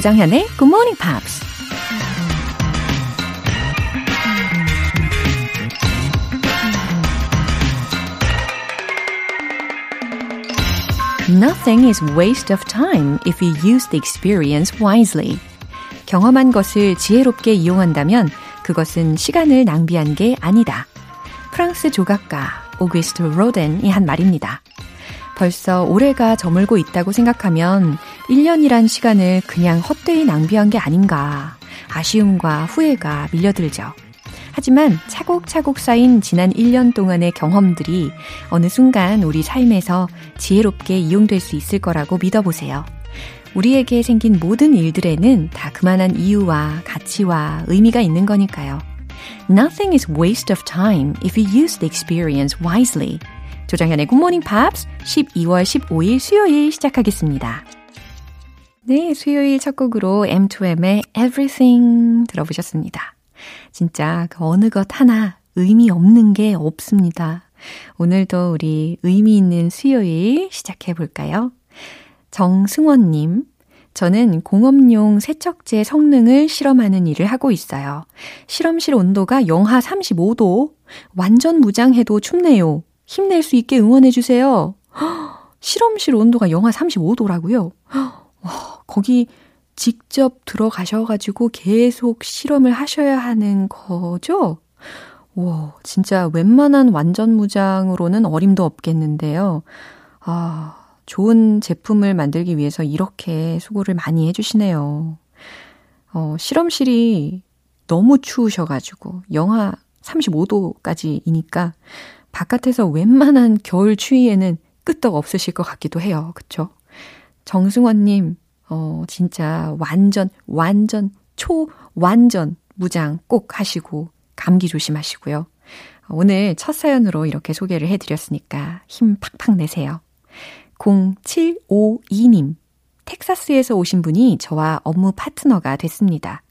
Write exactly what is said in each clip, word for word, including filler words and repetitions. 조장현의 Good Morning Pops. Nothing is waste of time if you use the experience wisely. 경험한 것을 지혜롭게 이용한다면 그것은 시간을 낭비한 게 아니다. 프랑스 조각가 오귀스트 로덴이 한 말입니다. 벌써 올해가 저물고 있다고 생각하면 일 년이란 시간을 그냥 헛되이 낭비한 게 아닌가 아쉬움과 후회가 밀려들죠. 하지만 차곡차곡 쌓인 지난 일 년 동안의 경험들이 어느 순간 우리 삶에서 지혜롭게 이용될 수 있을 거라고 믿어보세요. 우리에게 생긴 모든 일들에는 다 그만한 이유와 가치와 의미가 있는 거니까요. Nothing is waste of time if you use the experience wisely. 조장현의 굿모닝 팝스 십이월 십오일 수요일 시작하겠습니다. 네, 수요일 첫 곡으로 엠투엠의 Everything 들어보셨습니다. 진짜 그 어느 것 하나 의미 없는 게 없습니다. 오늘도 우리 의미 있는 수요일 시작해 볼까요? 정승원님, 저는 공업용 세척제 성능을 실험하는 일을 하고 있어요. 실험실 온도가 영하 삼십오도, 완전 무장해도 춥네요. 힘낼 수 있게 응원해 주세요. 허, 실험실 온도가 영하 삼십오도라고요? 허, 거기 직접 들어가셔가지고 계속 실험을 하셔야 하는 거죠? 와, 진짜 웬만한 완전 무장으로는 어림도 없겠는데요. 아, 좋은 제품을 만들기 위해서 이렇게 수고를 많이 해주시네요. 어, 실험실이 너무 추우셔가지고 영하 삼십오도까지이니까 바깥에서 웬만한 겨울 추위에는 끄떡 없으실 것 같기도 해요. 그쵸? 정승원님, 어, 진짜 완전, 완전, 초, 완전 무장 꼭 하시고 감기 조심하시고요. 오늘 첫 사연으로 이렇게 소개를 해드렸으니까 힘 팍팍 내세요. 공칠오이님, 텍사스에서 오신 분이 저와 업무 파트너가 됐습니다.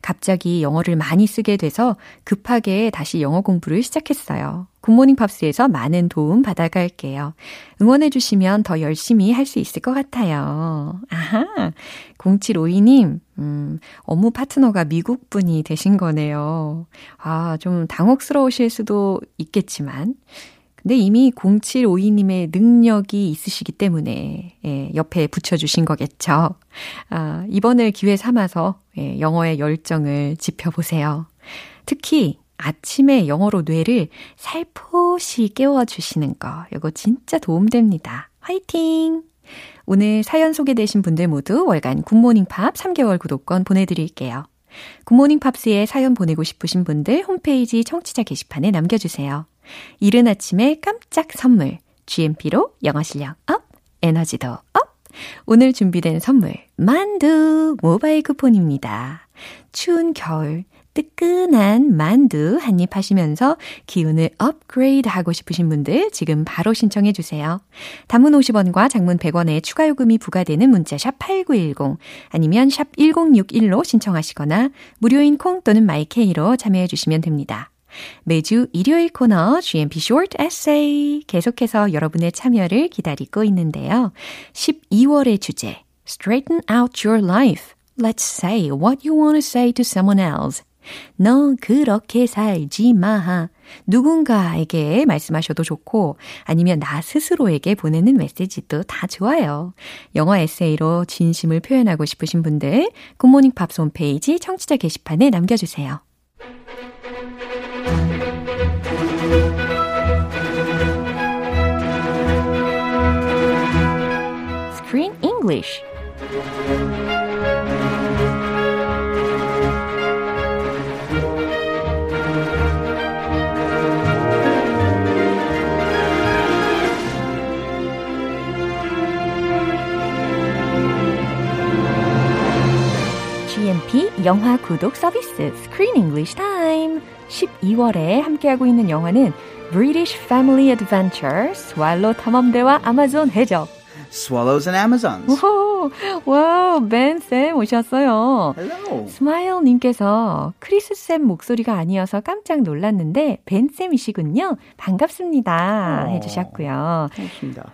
갑자기 영어를 많이 쓰게 돼서 급하게 다시 영어 공부를 시작했어요. 굿모닝 팝스에서 많은 도움 받아갈게요. 응원해 주시면 더 열심히 할 수 있을 것 같아요. 아하, 공칠오이님, 음, 업무 파트너가 미국 분이 되신 거네요. 아, 좀 당혹스러우실 수도 있겠지만 근데 이미 공칠오이님의 능력이 있으시기 때문에 예, 옆에 붙여주신 거겠죠. 아, 이번을 기회 삼아서 예, 영어의 열정을 지펴보세요. 특히 아침에 영어로 뇌를 살포시 깨워주시는 거, 이거 진짜 도움됩니다. 화이팅! 오늘 사연 소개되신 분들 모두 월간 굿모닝팝 삼 개월 구독권 보내드릴게요. 굿모닝 팝스에 사연 보내고 싶으신 분들 홈페이지 청취자 게시판에 남겨주세요. 이른 아침에 깜짝 선물, 지엠피로 영어 실력 업, 에너지도 업. 오늘 준비된 선물, 만두 모바일 쿠폰입니다. 추운 겨울, 뜨끈한 만두 한입 하시면서 기운을 업그레이드 하고 싶으신 분들 지금 바로 신청해 주세요. 단문 오십 원과 장문 백 원의 추가 요금이 부과되는 문자 샵 팔구일공 아니면 샵 일공육일로 신청하시거나 무료인 콩 또는 마이케이로 참여해 주시면 됩니다. 매주 일요일 코너 지엠피 Short Essay 계속해서 여러분의 참여를 기다리고 있는데요. 십이월의 주제 Straighten out your life. Let's say what you want to say to someone else. 너 그렇게 살지 마. 누군가에게 말씀하셔도 좋고 아니면 나 스스로에게 보내는 메시지도 다 좋아요. 영어 에세이로 진심을 표현하고 싶으신 분들 굿모닝 팝스 홈페이지 청취자 게시판에 남겨주세요. Screen English. 지엠피 영화 구독 서비스 Screen English Time. 십이월에 함께하고 있는 영화는 British Family Adventure, Swallow 탐험대와 아마존 해적 Swallows and Amazons. 우호! 와우, 벤쌤 오셨어요. Hello. 스마일님께서 크리스쌤 목소리가 아니어서 깜짝 놀랐는데 벤쌤이시군요. 반갑습니다. Oh. 해주셨고요. 반갑습니다.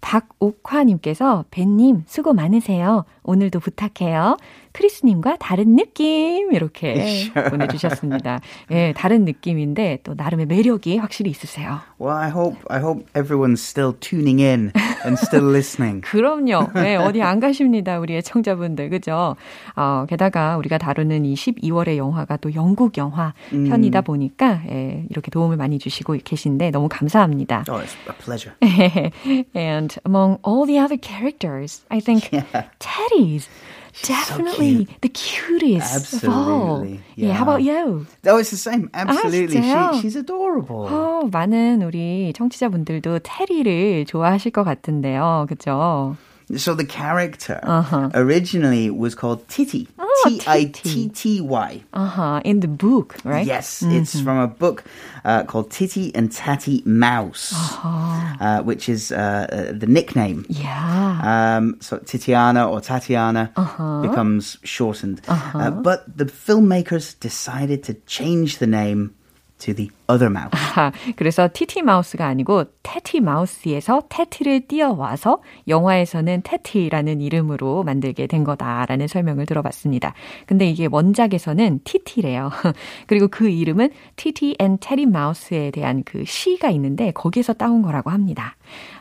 박옥화님께서 벤님 수고 많으세요. 오늘도 부탁해요. 크리스님과 다른 느낌 이렇게 보내주셨습니다. 예, 다른 느낌인데 또 나름의 매력이 확실히 있으세요. Well, I hope I hope everyone's still tuning in and still listening. 그럼요. 네, 어디 안 가십니다, 우리 애청자분들, 그죠? 어, 게다가 우리가 다루는 이 십이월의 영화가 또 영국 영화 음. 편이다 보니까 예, 이렇게 도움을 많이 주시고 계신데 너무 감사합니다. Oh, it's a pleasure. And among all the other characters, I think yeah. Teddy's. Definitely so the cutest Absolutely. Of all. Yeah. yeah, how about you? Oh, it's the same. Absolutely. 아, she, she's adorable. Oh, 많은 우리 청취자분들도 테리를 좋아하실 것 같은데요. 그렇죠? So the character uh-huh. originally was called Titty. Oh, T I T T Y. Uh-huh. In the book, right? Yes, mm-hmm. it's from a book uh, called Titty and Tatty Mouse, uh-huh. uh, which is uh, the nickname. Yeah. Um, so Titiana or Tatiana uh-huh. becomes shortened. Uh-huh. Uh, but the filmmakers decided to change the name to the other mouse. 아, 그래서 티티 마우스가 아니고 테티 마우스에서 테티를 띄어와서 영화에서는 테티라는 이름으로 만들게 된 거다라는 설명을 들어봤습니다. 근데 이게 원작에서는 티티래요. 그리고 그 이름은 티티 and 테리 마우스에 대한 그 시가 있는데 거기에서 따온 거라고 합니다.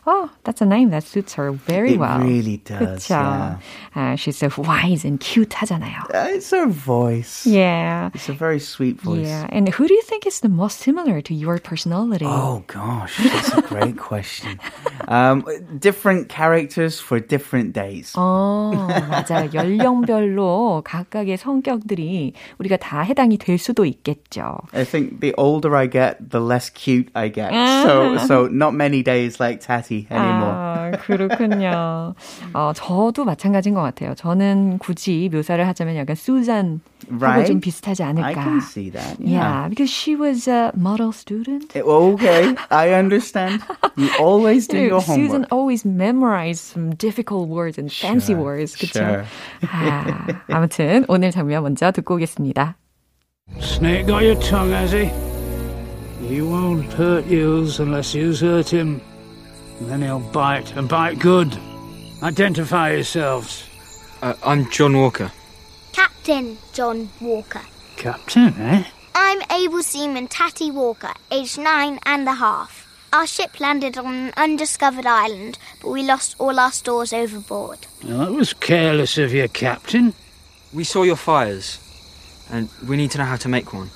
Oh, that's a name that suits her very well. It really does. Yeah. Uh, she's so wise and cute 하잖아요. Uh, it's her voice. Yeah. It's a very sweet voice. Yeah. And who do you think is the most similar to your personality? Oh, gosh. That's a great question. Um, different characters for different days. 어, 맞아요. 연령별로 각각의 성격들이 우리가 다 해당이 될 수도 있겠죠. I think the older I get, the less cute I get. So, so not many days like Tatty. 아, 그렇군요. 어, 저도 마찬가지인 것 같아요. 저는 굳이 묘사를 하자면 약간 수잔 Right? 좀 비슷하지 않을까. I can see that. Yeah, yeah because she was a model student. Okay, I understand. You always do your homework. Susan always memorized some difficult words and fancy sure, words. 그쵸? Sure. 아, 아무튼 오늘 장면 먼저 듣고 오겠습니다. Snake got your tongue, has he? He won't hurt you unless you hurt him. And then he'll bite, and bite good. Identify yourselves. Uh, I'm John Walker. Captain John Walker. Captain, eh? I'm Able Seaman Tatty Walker, aged nine and a half. Our ship landed on an undiscovered island, but we lost all our stores overboard. Well, that was careless of you, Captain. We saw your fires, and we need to know how to make one.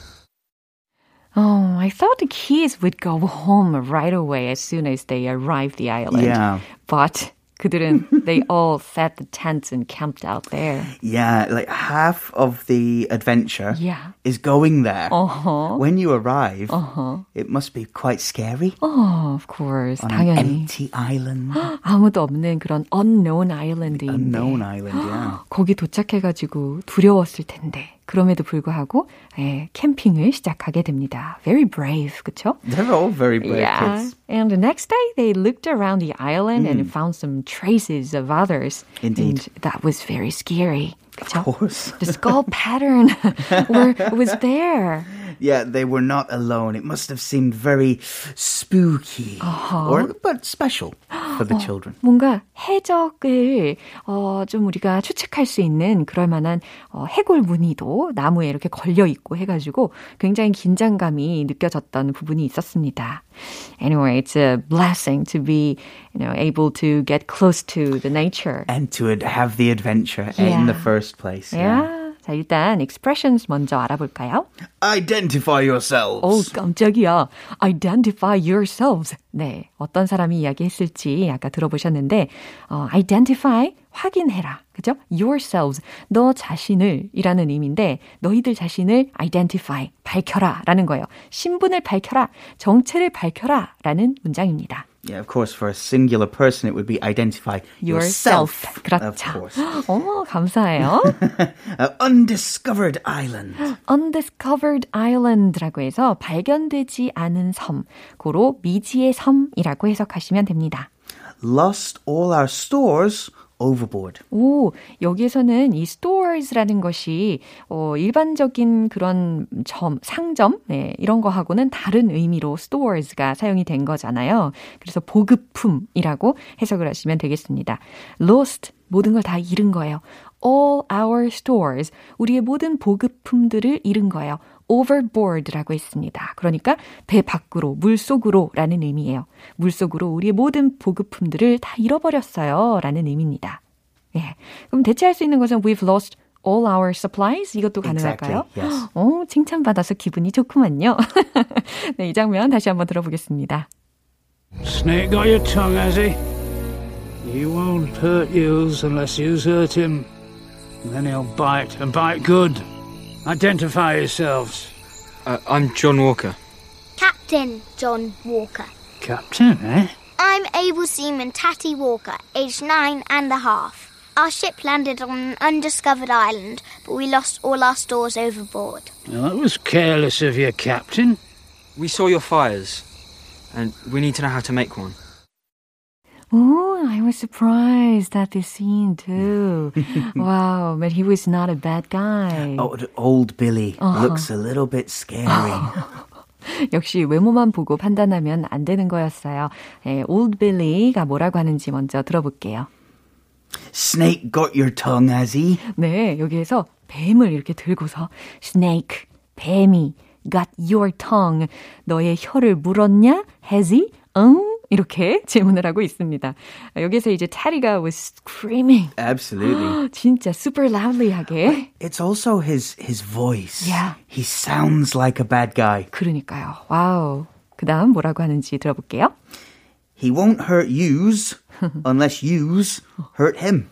Oh, I thought the kids would go home right away as soon as they arrived the island. Yeah. But 그들은, they all set the tents and camped out there. Yeah, like half of the adventure yeah. is going there. Uh-huh. When you arrive, uh-huh. it must be quite scary. Oh, of course. On 당연히. An empty island. 아무도 없는 그런 unknown island인데. Unknown island, yeah. 거기 도착해가지고 두려웠을 텐데. 그럼에도 불구하고 예, 캠핑을 시작하게 됩니다. Very brave, 그렇죠? They're all very brave yeah. kids. And the next day, they looked around the island mm. and found some traces of others. Indeed. And that was very scary. 그쵸? Of course. The skull pattern were, was there. Yeah, they were not alone. It must have seemed very spooky, uh-huh. or but special for the 어, children. 뭔가 해적을 어, 좀 우리가 추측할 수 있는 그럴 만한 어, 해골 무늬도 나무에 이렇게 걸려 있고 해가지고 굉장히 긴장감이 느껴졌던 부분이 있었습니다. Anyway, it's a blessing to be, you know, able to get close to the nature and to have the adventure yeah. in the first place. Yeah. yeah. 자, 일단 expressions 먼저 알아볼까요? Identify yourselves. 오, 깜짝이야. Identify yourselves. 네, 어떤 사람이 이야기했을지 아까 들어보셨는데 어, identify, 확인해라. 그죠? Yourselves, 너 자신을 이라는 의미인데 너희들 자신을 identify, 밝혀라 라는 거예요. 신분을 밝혀라, 정체를 밝혀라 라는 문장입니다. Yeah, of course, for a singular person, it would be identify yourself. yourself. 그렇죠. Of course. 어머, 감사해요. uh, undiscovered island. Undiscovered island라고 해서 발견되지 않은 섬, 고로 미지의 섬이라고 해석하시면 됩니다. Lost all our stores overboard. 오, 여기에서는 이 stores라는 것이 어, 일반적인 그런 점, 상점 네, 이런 거하고는 다른 의미로 stores가 사용이 된 거잖아요. 그래서 보급품이라고 해석을 하시면 되겠습니다. lost, 모든 걸 다 잃은 거예요. all our stores, 우리의 모든 보급품들을 잃은 거예요. overboard라고 했습니다. 그러니까 배 밖으로, 물속으로라는 의미예요. 물속으로 우리의 모든 보급품들을 다 잃어버렸어요. 라는 의미입니다. 예, 그럼 대체할 수 있는 것은 we've lost all our supplies. 이것도 가능할까요? Exactly, yes. 오, 칭찬받아서 기분이 좋구만요. 네, 이 장면 다시 한번 들어보겠습니다. Snake got your tongue, has he? He won't hurt you unless you hurt him. Then he'll bite, and bite good. Identify yourselves. Uh, I'm John Walker. Captain John Walker. Captain, eh? I'm Able Seaman Tatty Walker, aged nine and a half. Our ship landed on an undiscovered island, but we lost all our stores overboard. Well, that was careless of you, Captain. We saw your fires, and we need to know how to make one. Oh, I was surprised at this scene too. Wow, but he was not a bad guy. Oh, old Billy uh-huh. looks a little bit scary. Uh-huh. 역시 외모만 보고 판단하면 안 되는 거였어요. 네, old Billy가 뭐라고 하는지 먼저 들어볼게요. Snake got your tongue, has he? 네, 여기에서 뱀을 이렇게 들고서 Snake, 뱀이 got your tongue, 너의 혀를 물었냐? Has he? 응? 이렇게 질문을 하고 있습니다. 여기서 이제 Teddy가 was screaming. Absolutely. 진짜 super loudly하게. It's also his his voice. Yeah. He sounds like a bad guy. 그러니까요. 와우. 그다음 뭐라고 하는지 들어볼게요. He won't hurt yous unless yous hurt him.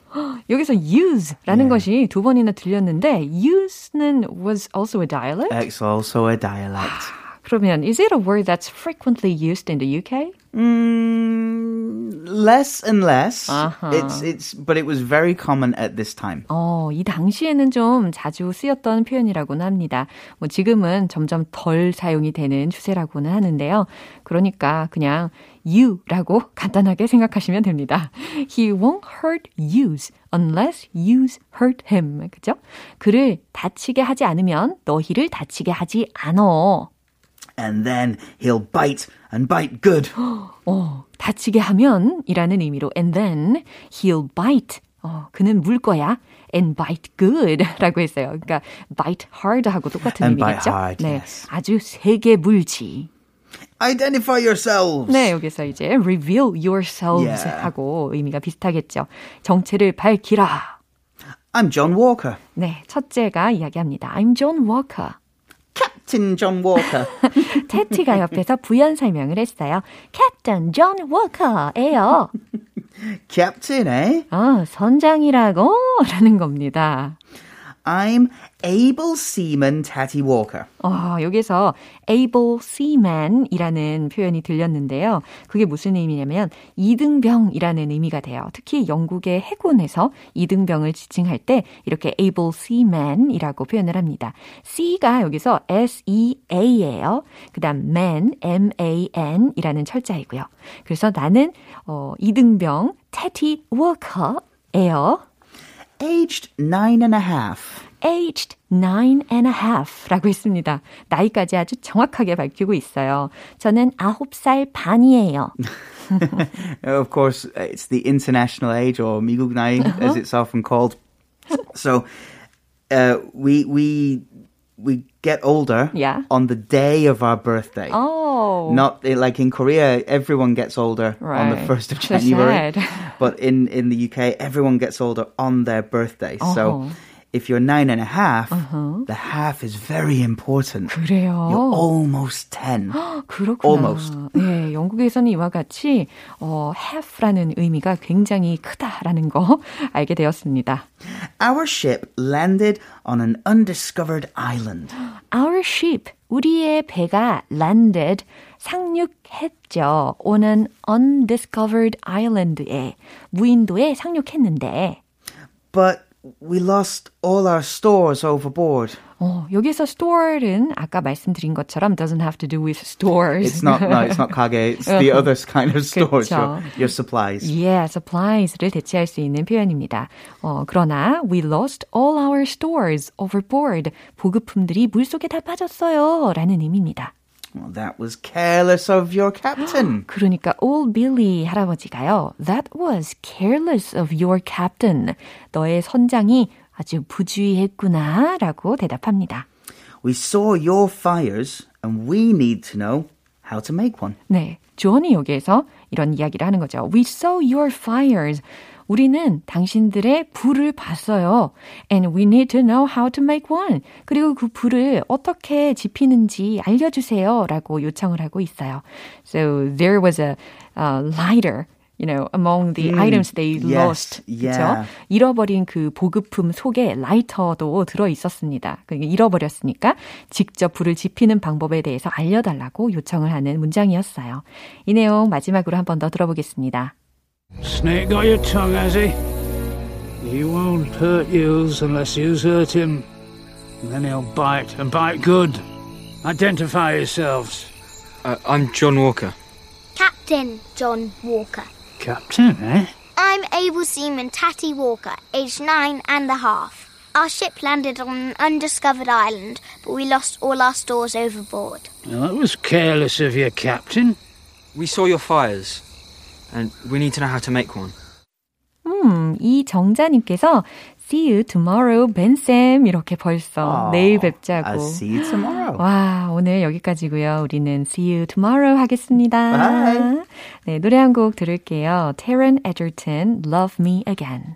여기서 use라는 yeah. 것이 두 번이나 들렸는데 use는 was also a dialect. It's also a dialect. 그러면 is it a word that's frequently used in the U K? Mm, less and less. Uh-huh. It's it's but it was very common at this time. 어, 이 당시에는 좀 자주 쓰였던 표현이라고는 합니다. 뭐 지금은 점점 덜 사용이 되는 추세라고는 하는데요. 그러니까 그냥 you라고 간단하게 생각하시면 됩니다. He won't hurt yous unless yous hurt him. 그죠? 그를 다치게 하지 않으면 너희를 다치게 하지 않어. And then he'll bite and bite good. 어, 다치게 하면 이라는 의미로 and then he'll bite. 어, 그는 물 거야. and bite good 라고 했어요. 그러니까 bite hard 하고 똑같은 and 의미겠죠? Bite hard, 네, yes. 아주 세게 물지. Identify yourselves. 네, 여기서 이제 reveal yourselves yeah. 하고 의미가 비슷하겠죠. 정체를 밝히라. I'm John Walker. 네, 첫째가 이야기합니다. I'm John Walker. Captain John Walker. 테티가 옆에서 부연 설명을 했어요. Captain John Walker예요. Captain, eh? 어, 선장이라고 라는 겁니다. I'm Able Seaman Tatty Walker. 어, 여기서 Able Seaman이라는 표현이 들렸는데요. 그게 무슨 의미냐면 이등병이라는 의미가 돼요. 특히 영국의 해군에서 이등병을 지칭할 때 이렇게 Able Seaman이라고 표현을 합니다. C가 여기서 S-E-A예요. 그 다음 man, M-A-N이라는 철자이고요. 그래서 나는 어, 이등병 Tatty Walker예요. Aged nine and a half. Aged nine and a half라고 했습니다. 나이까지 아주 정확하게 밝히고 있어요. 저는 아홉 살 반이에요. Of course, it's the international age or 미국 나이 as it's often called. So uh, we we we get older yeah. on the day of our birthday. Oh, not like in Korea, everyone gets older right. on the first of January. So sad. But in, in the U K, everyone gets older on their birthday. Uh-huh. So if you're nine and a half, uh-huh. the half is very important. 그래요. You're almost ten. 그렇구나. Almost. 네, 영국에서는 이와 같이 어, half라는 의미가 굉장히 크다라는 거 알게 되었습니다. Our ship landed on an undiscovered island. Our ship, 우리의 배가 landed, 상륙했죠. on an undiscovered island에, 무인도에 상륙했는데. But We lost all our stores overboard. 어, 여기서 store는 아까 말씀드린 것처럼 doesn't have to do with stores. It's not, no, it's not 가게. It's the other kind of stores. Your, your supplies. Yeah, supplies를 대체할 수 있는 표현입니다. 어, 그러나 we lost all our stores overboard. 보급품들이 물속에 다 빠졌어요. 라는 의미입니다. Well, that was careless of your captain. 그러니까 old Billy 할아버지가요. That was careless of your captain. 너의 선장이 아주 부주의했구나 라고 대답합니다. We saw your fires and we need to know how to make one. 네, 존이 여기에서 이런 이야기를 하는 거죠. We saw your fires. 우리는 당신들의 불을 봤어요. And we need to know how to make one. 그리고 그 불을 어떻게 지피는지 알려주세요. 라고 요청을 하고 있어요. So there was a uh, lighter, you know, among the mm. items they yes. lost. Yeah. 잃어버린 그 보급품 속에 라이터도 들어있었습니다. 그러니까 잃어버렸으니까 직접 불을 지피는 방법에 대해서 알려달라고 요청을 하는 문장이었어요. 이 내용 마지막으로 한 번 더 들어보겠습니다. Snake got your tongue, has he? He won't hurt yous unless yous hurt him. And then he'll bite, and bite good. Identify yourselves. Uh, I'm John Walker. Captain John Walker. Captain, eh? I'm able seaman Tatty Walker, aged nine and a half. Our ship landed on an undiscovered island, but we lost all our stores overboard. Well, that was careless of you, Captain. We saw your fires. And we need to know how to make one. 음, 이 정자님께서 See you tomorrow, 벤쌤. 이렇게 벌써 oh, 내일 뵙자고. I'll see you tomorrow. 와, 오늘 여기까지고요. 우리는 See you tomorrow 하겠습니다. Bye. 네, 노래 한 곡 들을게요. Taron Egerton, Love Me Again.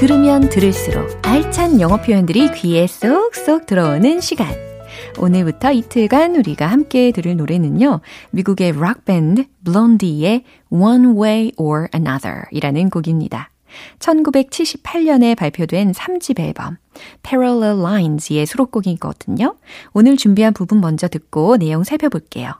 들으면 들을수록 알찬 영어 표현들이 귀에 쏙쏙 들어오는 시간. 오늘부터 이틀간 우리가 함께 들을 노래는요. 미국의 록밴드 블론디의 One Way or Another 이라는 곡입니다. 천구백칠십팔 년에 발표된 삼 집 앨범 Parallel Lines의 수록곡이거든요. 오늘 준비한 부분 먼저 듣고 내용 살펴볼게요.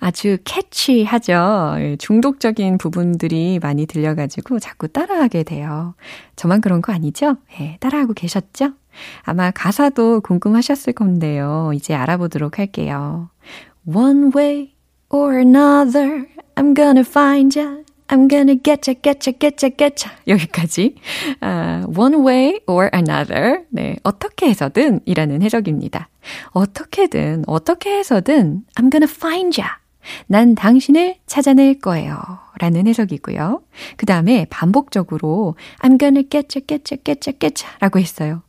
아주 캐치하죠. 중독적인 부분들이 많이 들려가지고 자꾸 따라하게 돼요. 저만 그런 거 아니죠? 네, 따라하고 계셨죠? 아마 가사도 궁금하셨을 건데요. 이제 알아보도록 할게요. One way or another, I'm gonna find ya. I'm gonna getcha, getcha, getcha, getcha. 여기까지. 아, one way or another. 네, 어떻게 해서든 이라는 해석입니다. 어떻게든, 어떻게 해서든 I'm gonna find ya. 난 당신을 찾아낼 거예요. 라는 해석이고요. 그 다음에 반복적으로 I'm gonna getcha, getcha, getcha, getcha 라고 했어요.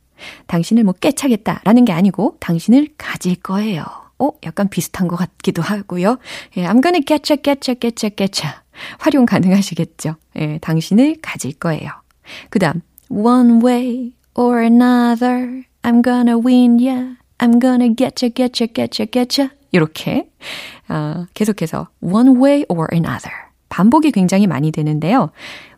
당신을 뭐 깨차겠다 라는 게 아니고 당신을 가질 거예요. 어, 약간 비슷한 것 같기도 하고요. 예, I'm gonna getcha, getcha, getcha, getcha. 활용 가능하시겠죠? 예, 당신을 가질 거예요. 그 다음 One way or another I'm gonna win ya I'm gonna getcha, getcha, getcha, getcha 이렇게 어, 계속해서 One way or another 반복이 굉장히 많이 되는데요.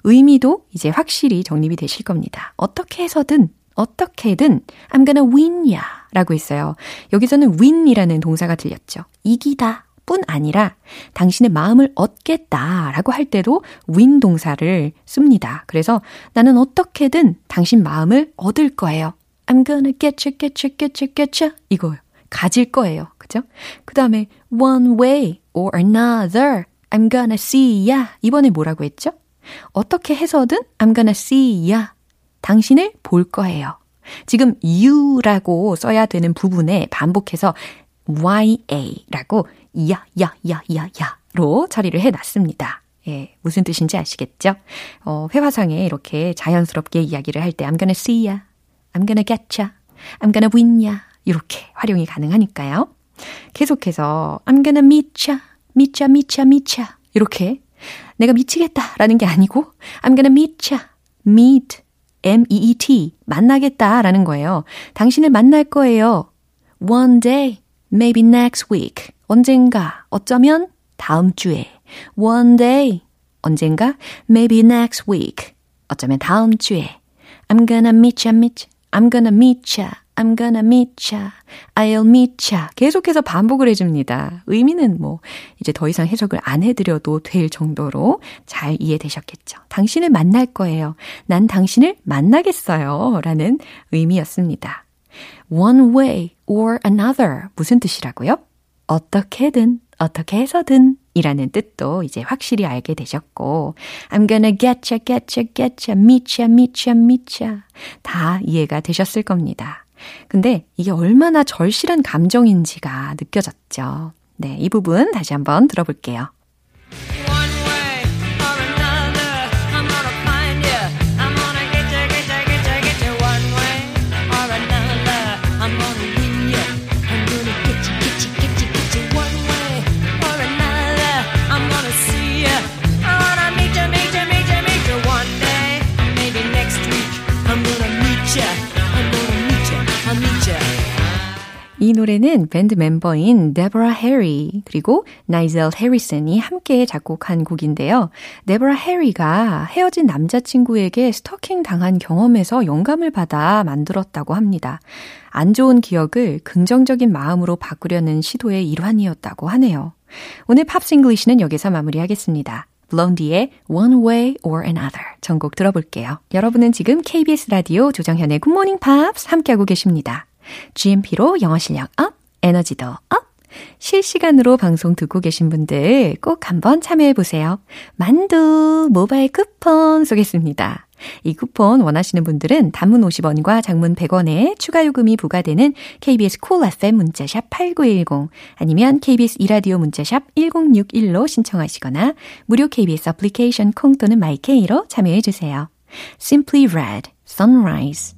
의미도 이제 확실히 정립이 되실 겁니다. 어떻게 해서든 어떻게든 I'm gonna win ya 라고 했어요. 여기서는 win이라는 동사가 들렸죠. 이기다 뿐 아니라 당신의 마음을 얻겠다라고 할 때도 win 동사를 씁니다. 그래서 나는 어떻게든 당신 마음을 얻을 거예요. I'm gonna get you, get you, get you, get you. 이거요. 가질 거예요. 그죠? 그 다음에 one way or another. I'm gonna see ya. 이번에 뭐라고 했죠? 어떻게 해서든 I'm gonna see ya. 당신을 볼 거예요. 지금 you라고 써야 되는 부분에 반복해서 야라고 야, 야, 야, 야, 야로 처리를 해놨습니다. 예, 무슨 뜻인지 아시겠죠? 어, 회화상에 이렇게 자연스럽게 이야기를 할 때 I'm gonna see ya, I'm gonna get ya, I'm gonna win ya 이렇게 활용이 가능하니까요. 계속해서 I'm gonna meet ya, meet ya, meet ya, meet ya 이렇게 내가 미치겠다라는 게 아니고 I'm gonna meet ya, meet, M-E-E-T 만나겠다라는 거예요. 당신을 만날 거예요. One day, maybe next week. 언젠가, 어쩌면 다음 주에. One day, 언젠가, maybe next week. 어쩌면 다음 주에. I'm gonna meet ya, meet ya. I'm gonna meet ya. I'm gonna meet ya. I'll meet ya. 계속해서 반복을 해줍니다. 의미는 뭐 이제 더 이상 해석을 안 해드려도 될 정도로 잘 이해되셨겠죠. 당신을 만날 거예요. 난 당신을 만나겠어요. 라는 의미였습니다. One way or another. 무슨 뜻이라고요? 어떻게든, 어떻게 해서든 이라는 뜻도 이제 확실히 알게 되셨고 I'm gonna get ya, get ya, get ya, meet ya, meet ya, meet ya 다 이해가 되셨을 겁니다. 근데 이게 얼마나 절실한 감정인지가 느껴졌죠. 네, 이 부분 다시 한번 들어볼게요. 이 노래는 밴드 멤버인 데보라 해리 그리고 나이젤 해리슨이 함께 작곡한 곡인데요. 데보라 해리가 헤어진 남자친구에게 스토킹 당한 경험에서 영감을 받아 만들었다고 합니다. 안 좋은 기억을 긍정적인 마음으로 바꾸려는 시도의 일환이었다고 하네요. 오늘 팝스 잉글리시는 여기서 마무리하겠습니다. 블론디의 One Way or Another 전곡 들어볼게요. 여러분은 지금 케이비에스 라디오 조정현의 굿모닝 팝스 함께하고 계십니다. 지엠피로 영어 실력 업, 에너지도 업, 실시간으로 방송 듣고 계신 분들 꼭 한번 참여해보세요. 만두 모바일 쿠폰 쏘겠습니다. 이 쿠폰 원하시는 분들은 단문 오십 원과 장문 백 원에 추가 요금이 부과되는 케이비에스 콜 에프엠 문자샵 팔구일공 아니면 케이비에스 이라디오 문자샵 일공육일로 신청하시거나 무료 케이비에스 애플리케이션 콩 또는 마이케이로 참여해주세요. Simply Red, Sunrise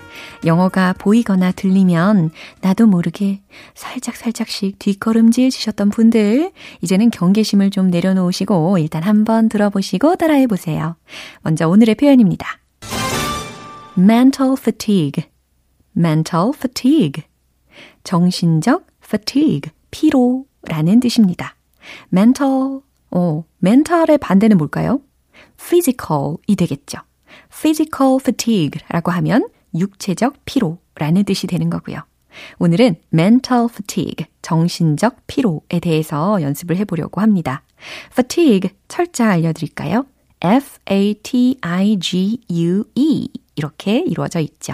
영어가 보이거나 들리면 나도 모르게 살짝살짝씩 뒷걸음질 치셨던 분들 이제는 경계심을 좀 내려놓으시고 일단 한번 들어보시고 따라해보세요. 먼저 오늘의 표현입니다. mental fatigue, mental fatigue, 정신적 fatigue, 피로라는 뜻입니다. mental, 어, mental의 반대는 뭘까요? physical이 되겠죠. physical fatigue라고 하면 육체적 피로라는 뜻이 되는 거고요. 오늘은 mental fatigue, 정신적 피로에 대해서 연습을 해보려고 합니다. fatigue, 철자 알려드릴까요? F-A-T-I-G-U-E 이렇게 이루어져 있죠.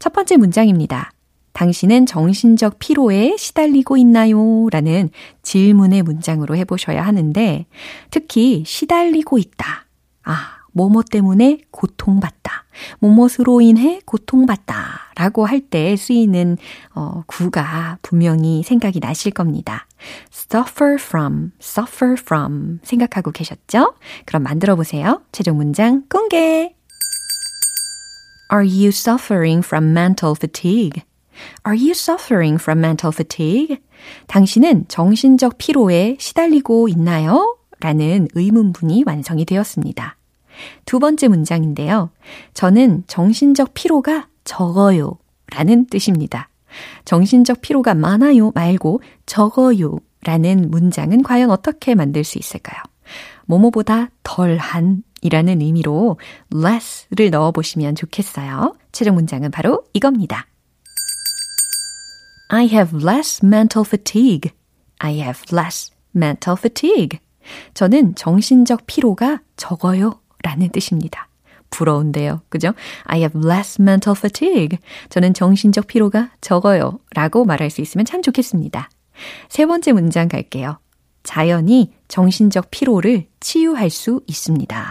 첫 번째 문장입니다. 당신은 정신적 피로에 시달리고 있나요? 라는 질문의 문장으로 해보셔야 하는데 특히 시달리고 있다. 아, 뭐뭐 때문에 고통받다, 뭐뭐로 인해 고통받다 라고 할 때 쓰이는 어, 구가 분명히 생각이 나실 겁니다. suffer from, suffer from 생각하고 계셨죠? 그럼 만들어 보세요. 최종 문장 공개! Are you suffering from mental fatigue? Are you suffering from mental fatigue? 당신은 정신적 피로에 시달리고 있나요? 라는 의문문이 완성이 되었습니다. 두 번째 문장인데요. 저는 정신적 피로가 적어요 라는 뜻입니다. 정신적 피로가 많아요 말고 적어요 라는 문장은 과연 어떻게 만들 수 있을까요? 뭐뭐보다 덜한 이라는 의미로 less를 넣어보시면 좋겠어요. 최종 문장은 바로 이겁니다. I have less mental fatigue. I have less mental fatigue. 저는 정신적 피로가 적어요 라는 뜻입니다. 부러운데요. 그죠? I have less mental fatigue. 저는 정신적 피로가 적어요 라고 말할 수 있으면 참 좋겠습니다. 세 번째 문장 갈게요. 자연이 정신적 피로를 치유할 수 있습니다.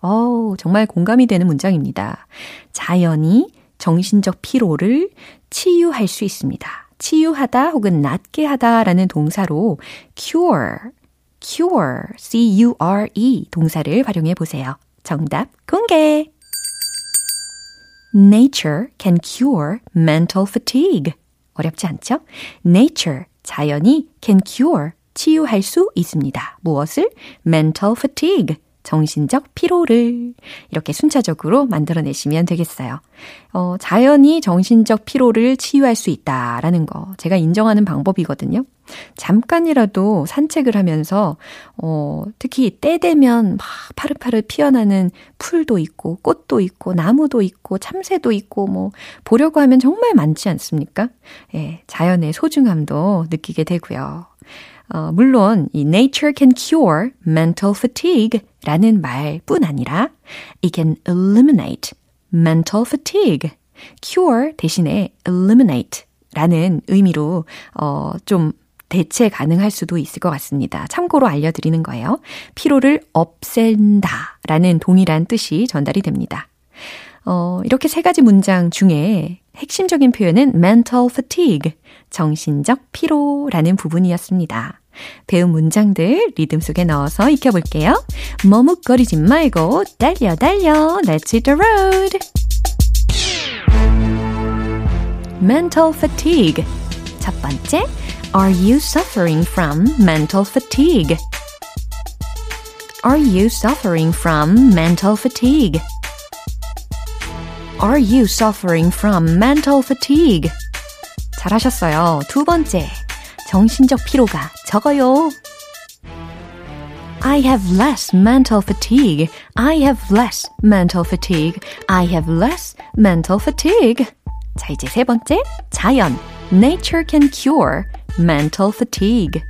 오, 정말 공감이 되는 문장입니다. 자연이 정신적 피로를 치유할 수 있습니다. 치유하다 혹은 낫게 하다라는 동사로 cure, cure, C-U-R-E 동사를 활용해 보세요. 정답 공개! Nature can cure mental fatigue. 어렵지 않죠? Nature, 자연이 can cure, 치유할 수 있습니다. 무엇을? Mental fatigue, 정신적 피로를. 이렇게 순차적으로 만들어내시면 되겠어요. 어, 자연이 정신적 피로를 치유할 수 있다라는 거 제가 인정하는 방법이거든요. 잠깐이라도 산책을 하면서 어, 특히 때 되면 막 파릇파릇 피어나는 풀도 있고 꽃도 있고 나무도 있고 참새도 있고 뭐 보려고 하면 정말 많지 않습니까? 예, 자연의 소중함도 느끼게 되고요. 어, 물론 이 nature can cure mental fatigue라는 말뿐 아니라 it can eliminate mental fatigue. cure 대신에 eliminate라는 의미로 어, 좀 대체 가능할 수도 있을 것 같습니다. 참고로 알려드리는 거예요. 피로를 없앤다라는 동일한 뜻이 전달이 됩니다. 어, 이렇게 세 가지 문장 중에 핵심적인 표현은 mental fatigue, 정신적 피로라는 부분이었습니다. 배운 문장들 리듬 속에 넣어서 익혀볼게요. 머뭇거리지 말고 달려 달려, let's hit the road. mental fatigue. 첫 번째, are you suffering from mental fatigue? Are you suffering from mental fatigue? Are you suffering from mental fatigue? 잘하셨어요. 두 번째, 정신적 피로가 적어요. I have less mental fatigue. I have less mental fatigue. I have less mental fatigue. 자, 이제 세 번째, 자연. Nature can cure mental fatigue.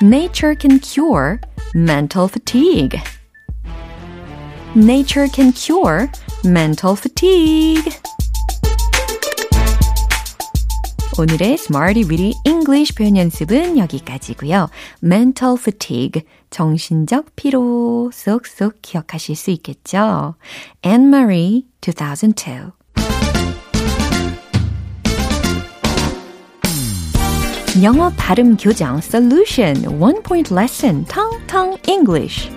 Nature can cure mental fatigue. Nature can cure mental fatigue. 오늘의 Smarty Weedy English 표현 연습은 여기까지고요. mental fatigue, 정신적 피로 쏙쏙 기억하실 수 있겠죠? Anne-Marie, two thousand two. 영어 발음 교정 솔루션 One Point Lesson 텅텅 English.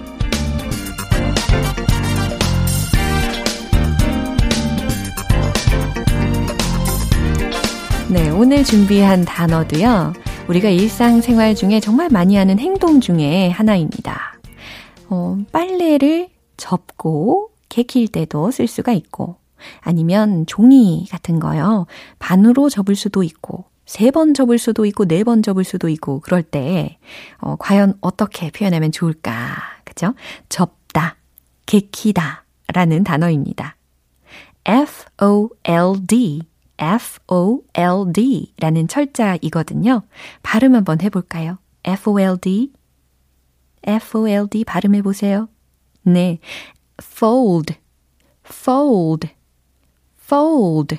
네, 오늘 준비한 단어도요. 우리가 일상생활 중에 정말 많이 하는 행동 중에 하나입니다. 어, 빨래를 접고 개킬 때도 쓸 수가 있고 아니면 종이 같은 거요. 반으로 접을 수도 있고 세 번 접을 수도 있고 네 번 접을 수도 있고 그럴 때 어, 과연 어떻게 표현하면 좋을까? 그죠? 접다, 개키다 라는 단어입니다. F-O-L-D F-O-L-D 라는 철자이거든요. 발음 한번 해볼까요? F-O-L-D F-O-L-D 발음해보세요. 네, fold, fold, fold,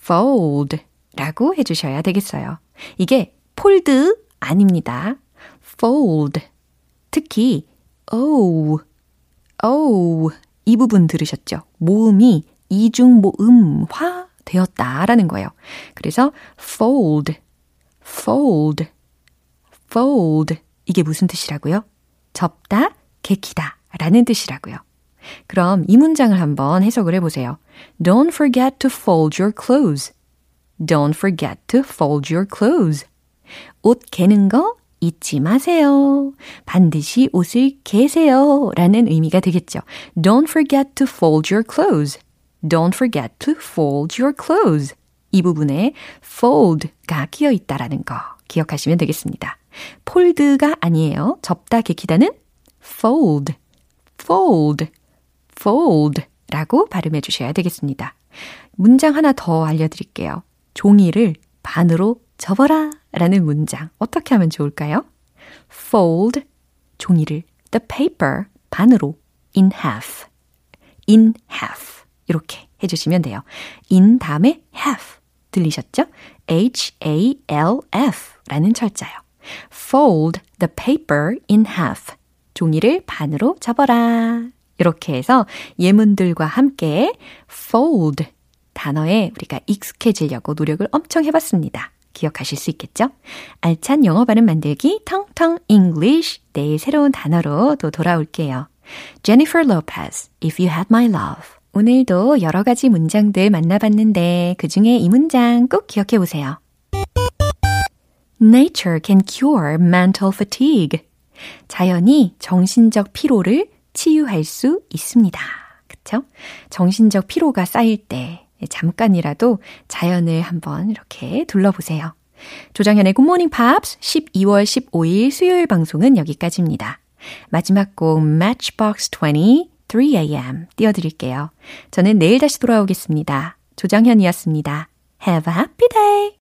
fold 라고 해주셔야 되겠어요. 이게 폴드 아닙니다. fold, 특히 O, O 이 부분 들으셨죠? 모음이 이중모음화 되었다라는 거예요. 그래서 fold, fold, fold 이게 무슨 뜻이라고요? 접다, 개키다 라는 뜻이라고요. 그럼 이 문장을 한번 해석을 해보세요. Don't forget to fold your clothes. Don't forget to fold your clothes. 옷 개는 거 잊지 마세요. 반드시 옷을 개세요. 라는 의미가 되겠죠. Don't forget to fold your clothes. Don't forget to fold your clothes. 이 부분에 fold가 끼어있다라는 거 기억하시면 되겠습니다. 폴드가 아니에요. 접다, 개키다는 fold, fold, fold라고 발음해 주셔야 되겠습니다. 문장 하나 더 알려드릴게요. 종이를 반으로 접어라 라는 문장. 어떻게 하면 좋을까요? Fold, 종이를 the paper, 반으로 in half, in half 이렇게 해주시면 돼요. in 다음에 half, 들리셨죠? H-A-L-F 라는 철자요. Fold the paper in half. 종이를 반으로 접어라. 이렇게 해서 예문들과 함께 fold 단어에 우리가 익숙해지려고 노력을 엄청 해봤습니다. 기억하실 수 있겠죠? 알찬 영어 발음 만들기 텅텅 English 내일 새로운 단어로 또 돌아올게요. Jennifer Lopez, If You Had My Love. 오늘도 여러 가지 문장들 만나봤는데 그중에 이 문장 꼭 기억해 보세요. Nature can cure mental fatigue. 자연이 정신적 피로를 치유할 수 있습니다. 그쵸? 정신적 피로가 쌓일 때 잠깐이라도 자연을 한번 이렇게 둘러보세요. 조정현의 굿모닝 팝스 십이월 십오일 수요일 방송은 여기까지입니다. 마지막 곡 Matchbox 이십 three a.m. 띄워드릴게요. 저는 내일 다시 돌아오겠습니다. 조정현이었습니다. Have a happy day!